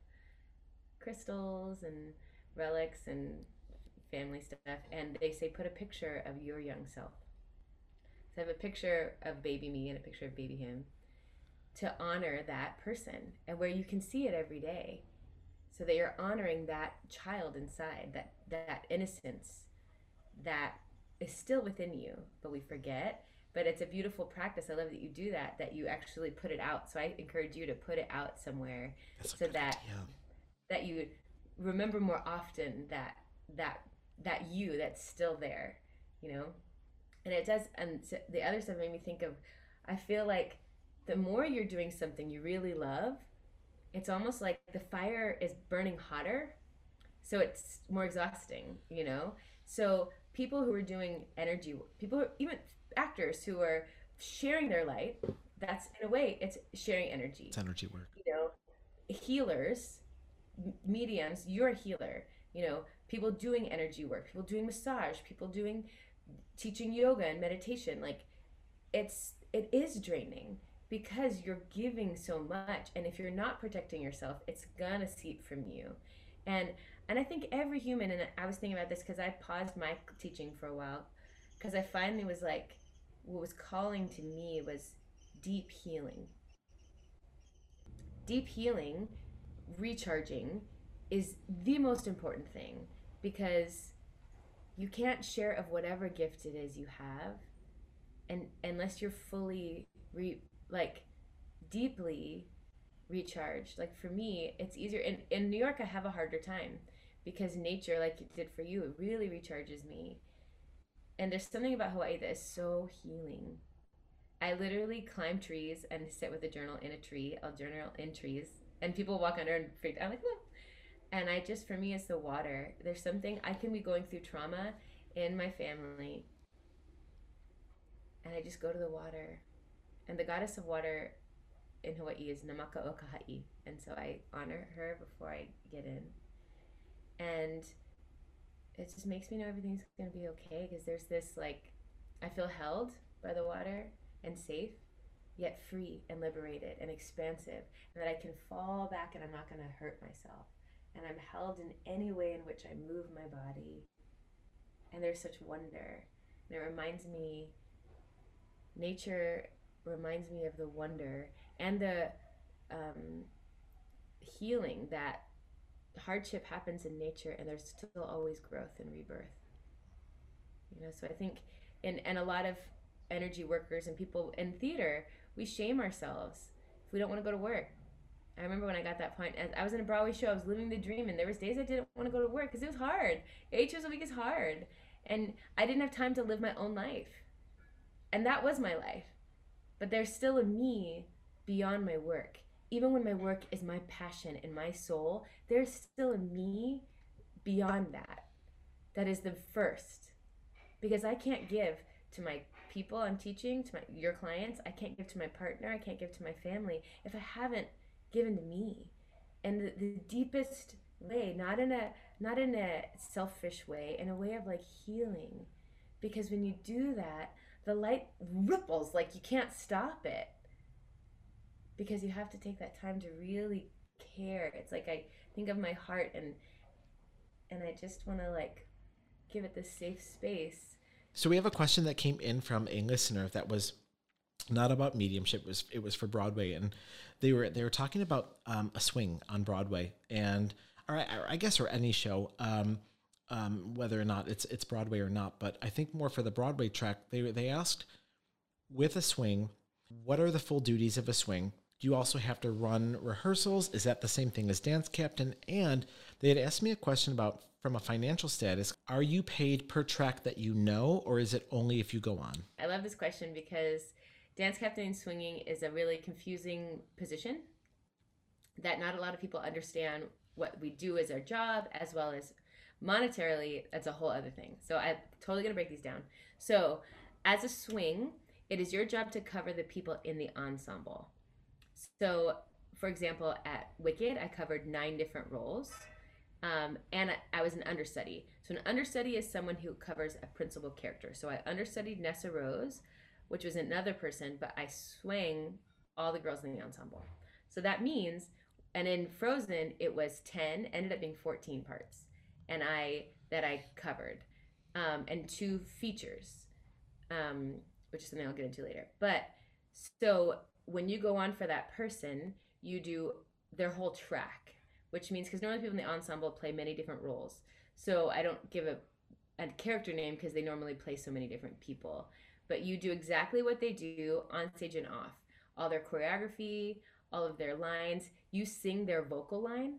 crystals and relics and family stuff, and they say put a picture of your young self. So I have a picture of baby me and a picture of baby him to honor that person, and where you can see it every day, so that you're honoring that child inside, that innocence that is still within you, but we forget. But it's a beautiful practice. I love that you do that, that you actually put it out. So I encourage you to put it out somewhere so that that you remember more often that you that's still there, you know? And it does. And so the other stuff made me think of, I feel like the more you're doing something you really love, it's almost like the fire is burning hotter. So it's more exhausting, you know? So people who are doing energy, people who, even actors who are sharing their light, that's in a way, it's sharing energy. It's energy work. You know, healers, mediums, you're a healer. You know, people doing energy work, people doing massage, people doing teaching yoga and meditation. Like it is draining because you're giving so much, and if you're not protecting yourself, it's gonna seep from you. And I think every human, and I was thinking about this because I paused my teaching for a while, because I finally was like, what was calling to me was deep healing. Deep healing recharging is the most important thing, because you can't share of whatever gift it is you have, and unless you're fully deeply recharged. Like for me, it's easier in New York. I have a harder time because nature, like it did for you, it really recharges me. And there's something about Hawaii that is so healing. I literally climb trees and sit with a journal in a tree. I'll journal in trees, and people walk under and freak out. I'm like, whoa. And I just, for me, it's the water. There's something, I can be going through trauma in my family, and I just go to the water. And the goddess of water in Hawaii is Namaka Okahai, and so I honor her before I get in. And it just makes me know everything's gonna be okay, because there's this, like, I feel held by the water and safe, yet free and liberated and expansive, and that I can fall back and I'm not gonna hurt myself. And I'm held in any way in which I move my body. And there's such wonder. And it reminds me, nature reminds me of the wonder and the healing that hardship happens in nature, and there's still always growth and rebirth. You know, so I think, and a lot of energy workers and people in theater, we shame ourselves if we don't want to go to work. I remember when I got that point, as I was in a Broadway show, I was living the dream, and there was days I didn't want to go to work because it was hard. 8 hours a week is hard. And I didn't have time to live my own life. And that was my life. But there's still a me beyond my work. Even when my work is my passion and my soul, there's still a me beyond that. That is the first. Because I can't give to my people I'm teaching, to your clients, I can't give to my partner, I can't give to my family, if I haven't given to me. And the deepest way, not in a selfish way, in a way of like healing. Because when you do that, the light ripples, like you can't stop it. Because you have to take that time to really care. It's like, I think of my heart, and I just want to like give it this safe space. So we have a question that came in from a listener that was not about mediumship, it was for Broadway, and they were talking about a swing on Broadway, and or I guess, or any show, whether or not it's Broadway or not, but I think more for the Broadway track, they asked, with a swing, what are the full duties of a swing? Do you also have to run rehearsals? Is that the same thing as dance captain? And they had asked me a question about, from a financial status, are you paid per track that you know, or is it only if you go on? I love this question, because dance captaining swinging is a really confusing position that not a lot of people understand what we do as our job, as well as monetarily, that's a whole other thing. So I'm totally gonna break these down. So as a swing, it is your job to cover the people in the ensemble. So for example, at Wicked, I covered 9 different roles, and I was an understudy. So an understudy is someone who covers a principal character. So I understudied Nessarose, which was another person, but I swang all the girls in the ensemble. So that means, and in Frozen, it was 10, ended up being 14 parts, and I covered, and 2 features, which is something I'll get into later. But so when you go on for that person, you do their whole track, which means, because normally people in the ensemble play many different roles. So I don't give a character name because they normally play so many different people. But you do exactly what they do on stage and off. All their choreography, all of their lines. You sing their vocal line.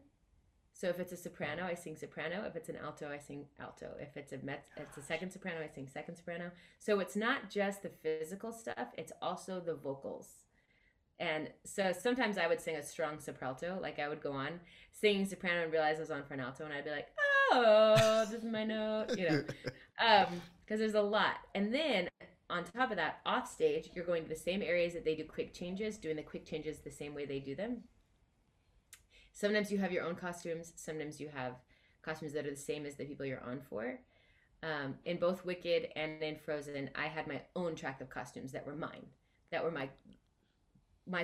So if it's a soprano, I sing soprano. If it's an alto, I sing alto. If it's a second soprano, I sing second soprano. So it's not just the physical stuff, it's also the vocals. And so sometimes I would sing a strong sopralto, like I would go on singing soprano and realize I was on for an alto, and I'd be like, oh, this is my note, you know, because there's a lot. And then on top of that, off stage, you're going to the same areas that they do quick changes, doing the quick changes the same way they do them. Sometimes you have your own costumes. Sometimes you have costumes that are the same as the people you're on for. In both Wicked and in Frozen, I had my own track of costumes that were mine, that were my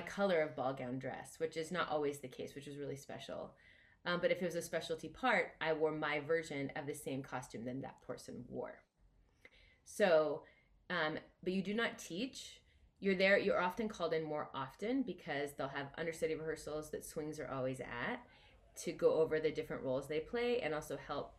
color of ball gown dress, which is not always the case, which is really special. But if it was a specialty part, I wore my version of the same costume than that person wore. So... but you do not teach. You're there. You're often called in more often because they'll have understudy rehearsals that swings are always at. to go over the different roles they play, and also help.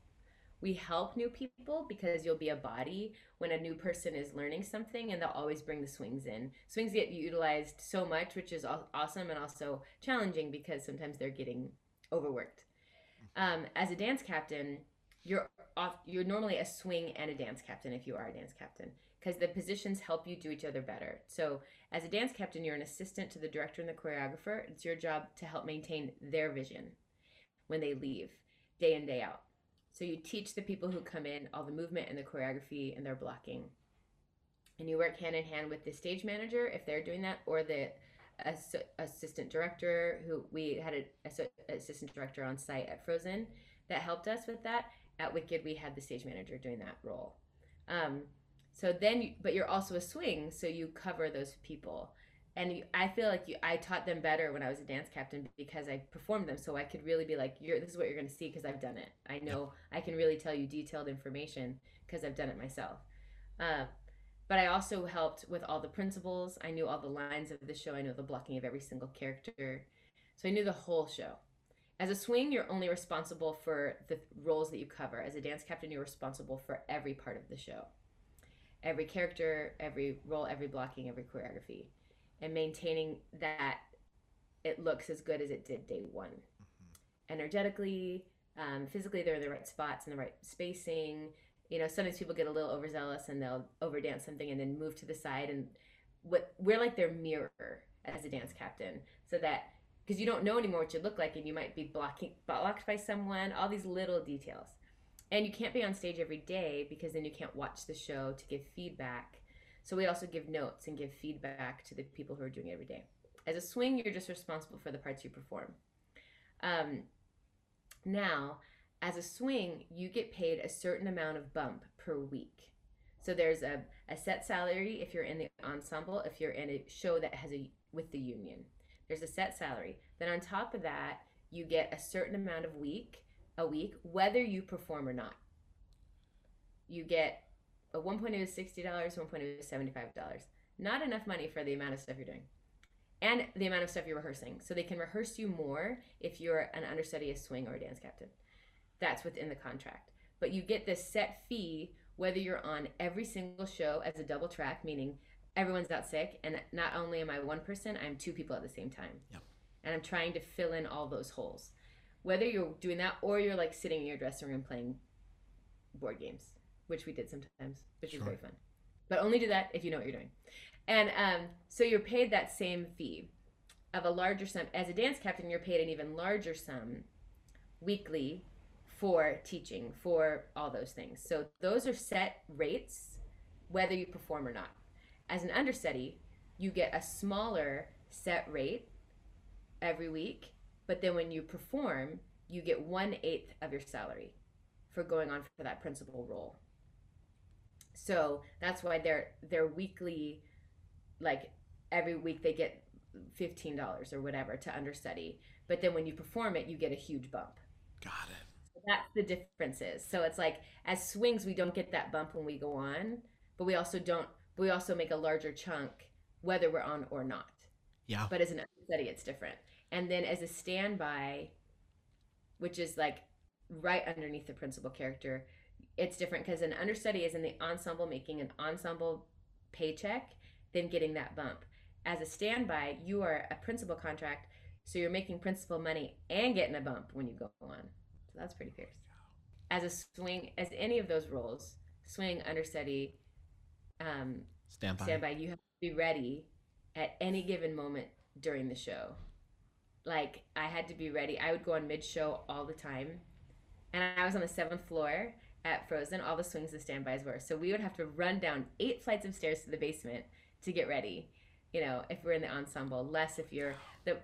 We help new people because you'll be a body when a new person is learning something, and they'll always bring the swings in. Swings get utilized so much, which is awesome and also challenging because sometimes they're getting overworked. As a dance captain, you're normally a swing and a dance captain if you are a dance captain, because the positions help you do each other better. So as a dance captain, you're an assistant to the director and the choreographer. It's your job to help maintain their vision when they leave, day in, day out. So you teach the people who come in all the movement and the choreography and their blocking. And you work hand in hand with the stage manager if they're doing that, or the assistant director, who we had an assistant director on site at Frozen that helped us with that. At Wicked, we had the stage manager doing that role. So then, but you're also a swing, so you cover those people. And I feel like I taught them better when I was a dance captain because I performed them. So I could really be like, this is what you're going to see because I've done it. I know I can really tell you detailed information because I've done it myself. But I also helped with all the principles. I knew all the lines of the show. I know the blocking of every single character. So I knew the whole show. As a swing, you're only responsible for the roles that you cover. As a dance captain, you're responsible for every part of the show. Every character, every role, every blocking, every choreography. And maintaining that it looks as good as it did day one. Mm-hmm. Energetically, physically, they're in the right spots and the right spacing. You know, sometimes people get a little overzealous and they'll overdance something and then move to the side. And we're like their mirror as a dance captain, so that because you don't know anymore what you look like, and you might be blocked by someone. All these little details, and you can't be on stage every day because then you can't watch the show to give feedback. So we also give notes and give feedback to the people who are doing it every day. As a swing, you're just responsible for the parts you perform. Now, as a swing, you get paid a certain amount of bump per week. So there's a set salary if you're in the ensemble, if you're in a show that has with the union. There's a set salary. Then on top of that, you get a certain amount of a week, whether you perform or not. You get At one point it was $60, one point it was $75. Not enough money for the amount of stuff you're doing and the amount of stuff you're rehearsing. So they can rehearse you more if you're an understudy, a swing, or a dance captain. That's within the contract. But you get this set fee whether you're on every single show as a double track, meaning everyone's out sick, and not only am I one person, I'm two people at the same time. Yep. And I'm trying to fill in all those holes. Whether you're doing that or you're like sitting in your dressing room playing board games, which we did sometimes, which is very fun. But only do that if you know what you're doing. And so you're paid that same fee of a larger sum. As a dance captain, you're paid an even larger sum weekly for teaching, for all those things. So those are set rates, whether you perform or not. As an understudy, you get a smaller set rate every week, but then when you perform, you get 1/8 of your salary for going on for that principal role. So that's why their weekly, like every week they get $15 or whatever to understudy. But then when you perform it, you get a huge bump. Got it. So that's the differences. So it's like as swings, we don't get that bump when we go on, but we also make a larger chunk whether we're on or not. Yeah. But as an understudy, it's different. And then as a standby, which is like right underneath the principal character, it's different because an understudy is in the ensemble making an ensemble paycheck, then getting that bump. As a standby, you are a principal contract, so you're making principal money and getting a bump when you go on. So that's pretty fierce. As a swing, as any of those roles, swing, understudy, standby, you have to be ready at any given moment during the show. Like, I had to be ready. I would go on mid-show all the time, and I was on the 7th floor at Frozen. All the swings and standbys were. So we would have to run down 8 flights of stairs to the basement to get ready, you know, if we're in the ensemble. Less if you're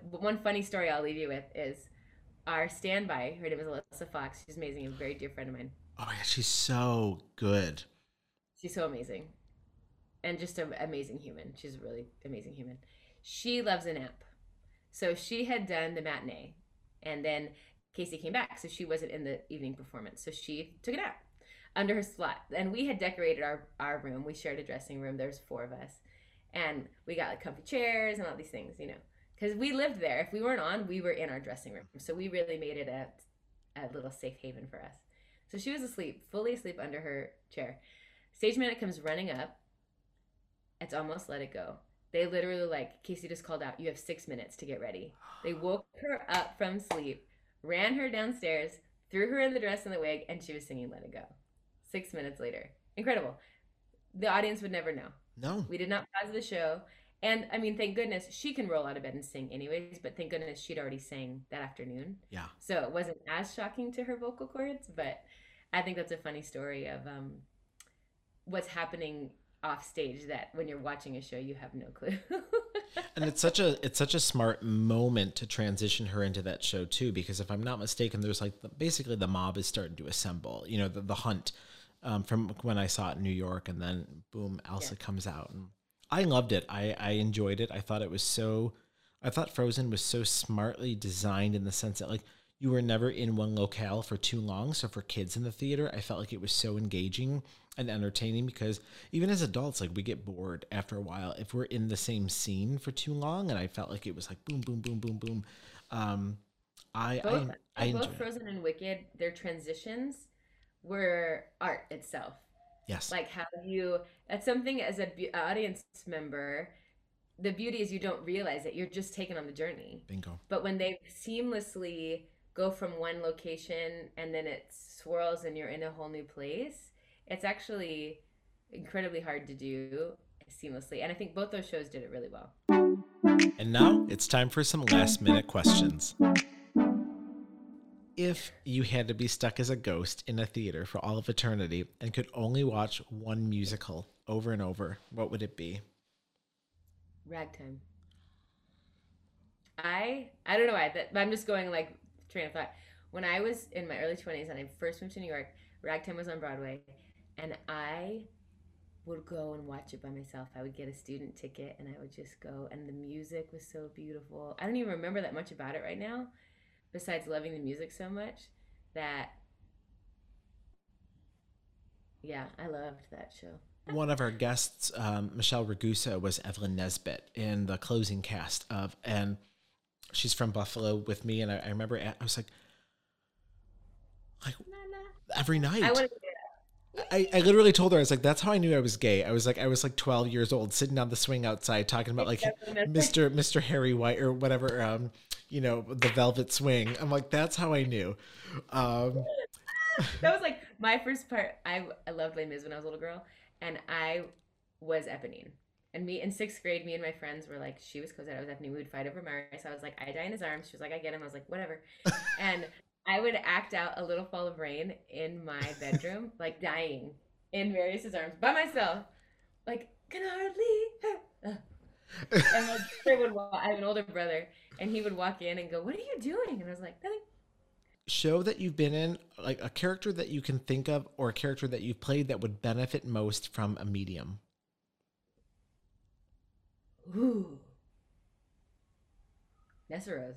one funny story I'll leave you with is our standby. Her name is Alyssa Fox. She's amazing. A very dear friend of mine. Oh, yeah. She's so good. She's so amazing. And just an amazing human. She's a really amazing human. She loves a nap. So she had done the matinee. And then Casey came back, so she wasn't in the evening performance. So she took a nap under her slot. And we had decorated our room. We shared a dressing room. There's 4 of us. And we got like comfy chairs and all these things, you know, because we lived there. If we weren't on, we were in our dressing room. So we really made it a little safe haven for us. So she was asleep, fully asleep under her chair. Stage manager comes running up. It's almost Let It Go. They literally like, Casey just called out, you have 6 minutes to get ready. They woke her up from sleep, ran her downstairs, threw her in the dress and the wig, and she was singing Let It Go. 6 minutes later. Incredible. The audience would never know. No. We did not pause the show. And I mean, thank goodness she can roll out of bed and sing anyways, but thank goodness she'd already sang that afternoon. Yeah. So it wasn't as shocking to her vocal cords, but I think that's a funny story of what's happening off stage that when you're watching a show, you have no clue. And it's such a smart moment to transition her into that show too, because if I'm not mistaken, there's like basically the mob is starting to assemble, you know, the hunt from when I saw it in New York, and then boom, Elsa comes out. And I loved it. I enjoyed it. I thought it was so, I thought Frozen was so smartly designed in the sense that like you were never in one locale for too long. So for kids in the theater, I felt like it was so engaging and entertaining, because even as adults, like we get bored after a while if we're in the same scene for too long. And I felt like it was like boom, boom, boom, boom, boom. Both Frozen and Wicked, their transitions were art itself. Yes. Like how you, that's something as an audience member, the beauty is you don't realize it. You're just taken on the journey. Bingo. But when they seamlessly go from one location and then it swirls and you're in a whole new place, it's actually incredibly hard to do seamlessly. And I think both those shows did it really well. And now it's time for some last minute questions. If you had to be stuck as a ghost in a theater for all of eternity and could only watch one musical over and over, what would it be? Ragtime. I don't know why, but I'm just going like train of thought. When I was in my early 20s and I first moved to New York, Ragtime was on Broadway, and I would go and watch it by myself. I would get a student ticket and I would just go, and the music was so beautiful. I don't even remember that much about it right now, besides loving the music so much that, yeah, I loved that show. One of our guests, Michelle Ragusa, was Evelyn Nesbit in the closing cast of, and she's from Buffalo with me. And I remember I was like every night. I literally told her, I was like, that's how I knew I was gay. I was like 12 years old, sitting on the swing outside talking about like Mr. Harry White or whatever, you know, the Velvet Swing. I'm like, that's how I knew. That was like my first part. I loved Les Mis when I was a little girl, and I was Eponine. And me in sixth grade, me and my friends were like, she was Cosette, I was Eponine. We would fight over Marius. I was like, I die in his arms. She was like, I get him. I was like, whatever. And I would act out A Little Fall of Rain in my bedroom, like dying in Marius's arms by myself, like can hardly. And my brother would walk, I have an older brother, and he would walk in and go, "What are you doing?" And I was like, "Nothing." Show that you've been in, like a character that you can think of, or a character that you've played that would benefit most from a medium. Ooh, Nessarose.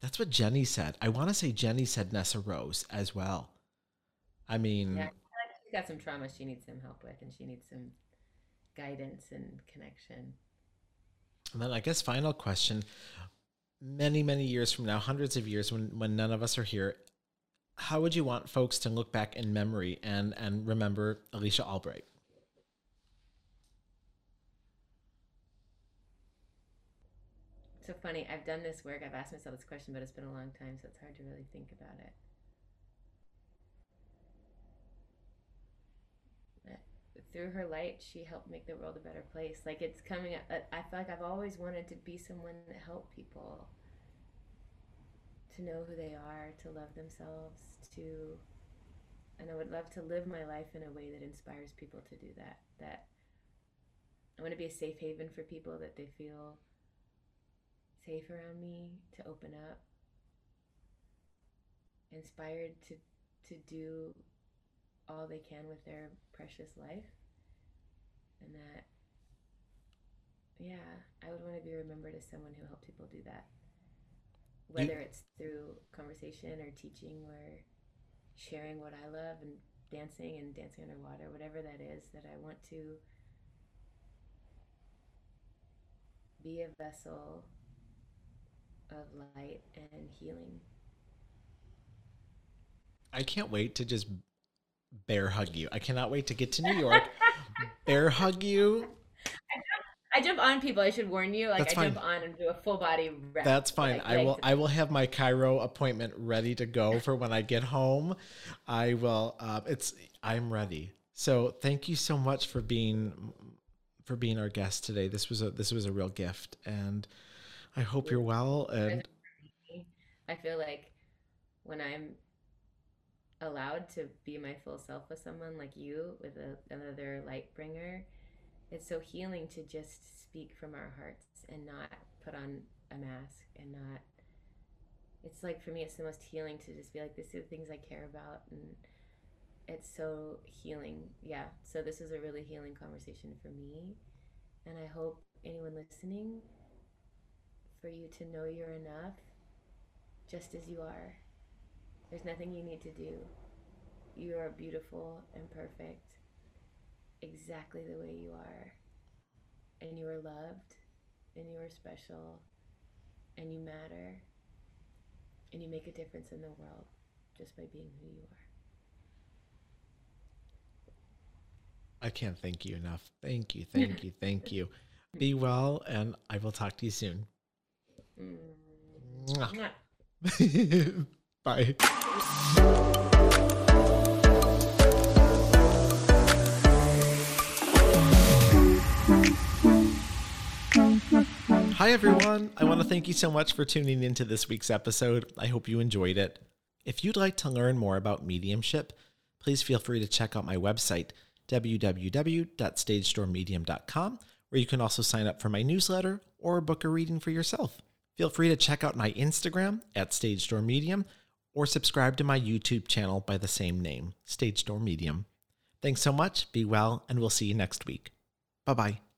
That's what Jenny said. I want to say Jenny said Nessarose as well. I mean, yeah, she's got some trauma she needs some help with, and she needs some guidance and connection. And then I guess final question, many, many years from now, hundreds of years when none of us are here, how would you want folks to look back in memory and remember Alicia Albright? So funny, I've done this work, I've asked myself this question, but it's been a long time, so it's hard to really think about it. Through her light, she helped make the world a better place. Like it's coming up, I feel like I've always wanted to be someone that helped people to know who they are, to love themselves, to, and I would love to live my life in a way that inspires people to do that. That I want to be a safe haven for people, that they feel safe around me, to open up, inspired to do all they can with their precious life. And that, yeah, I would want to be remembered as someone who helped people do that, whether it's through conversation or teaching or sharing what I love and dancing underwater, whatever that is, that I want to be a vessel of light and healing. I can't wait to just bear hug you. I cannot wait to get to New York, bear hug you. I jump on people. I should warn you. Like, I jump on and do a full body rep. That's fine. Like, I will have my chiro appointment ready to go for when I get home. I will. I'm ready. So thank you so much for being our guest today. This was a real gift, and I hope you're well. And I feel like when I'm allowed to be my full self with someone like you, with another light bringer, it's so healing to just speak from our hearts and not put on a mask and not, it's like, for me, it's the most healing to just be like, these are the things I care about. And it's so healing. Yeah. So this is a really healing conversation for me. And I hope anyone listening, for you to know you're enough just as you are. There's nothing you need to do. You are beautiful and perfect. Exactly the way you are, and you are loved, and you are special, and you matter, and you make a difference in the world just by being who you are. I can't thank you enough. Thank you, thank you, thank you. Be well, and I will talk to you soon. Mm. Bye. Hi everyone, I want to thank you so much for tuning into this week's episode. I hope you enjoyed it. If you'd like to learn more about mediumship, please feel free to check out my website, www.stagedoormedium.com, where you can also sign up for my newsletter or book a reading for yourself. Feel free to check out my Instagram @StageDoorMedium or subscribe to my YouTube channel by the same name, Stage Door Medium. Thanks so much, be well, and we'll see you next week. Bye-bye.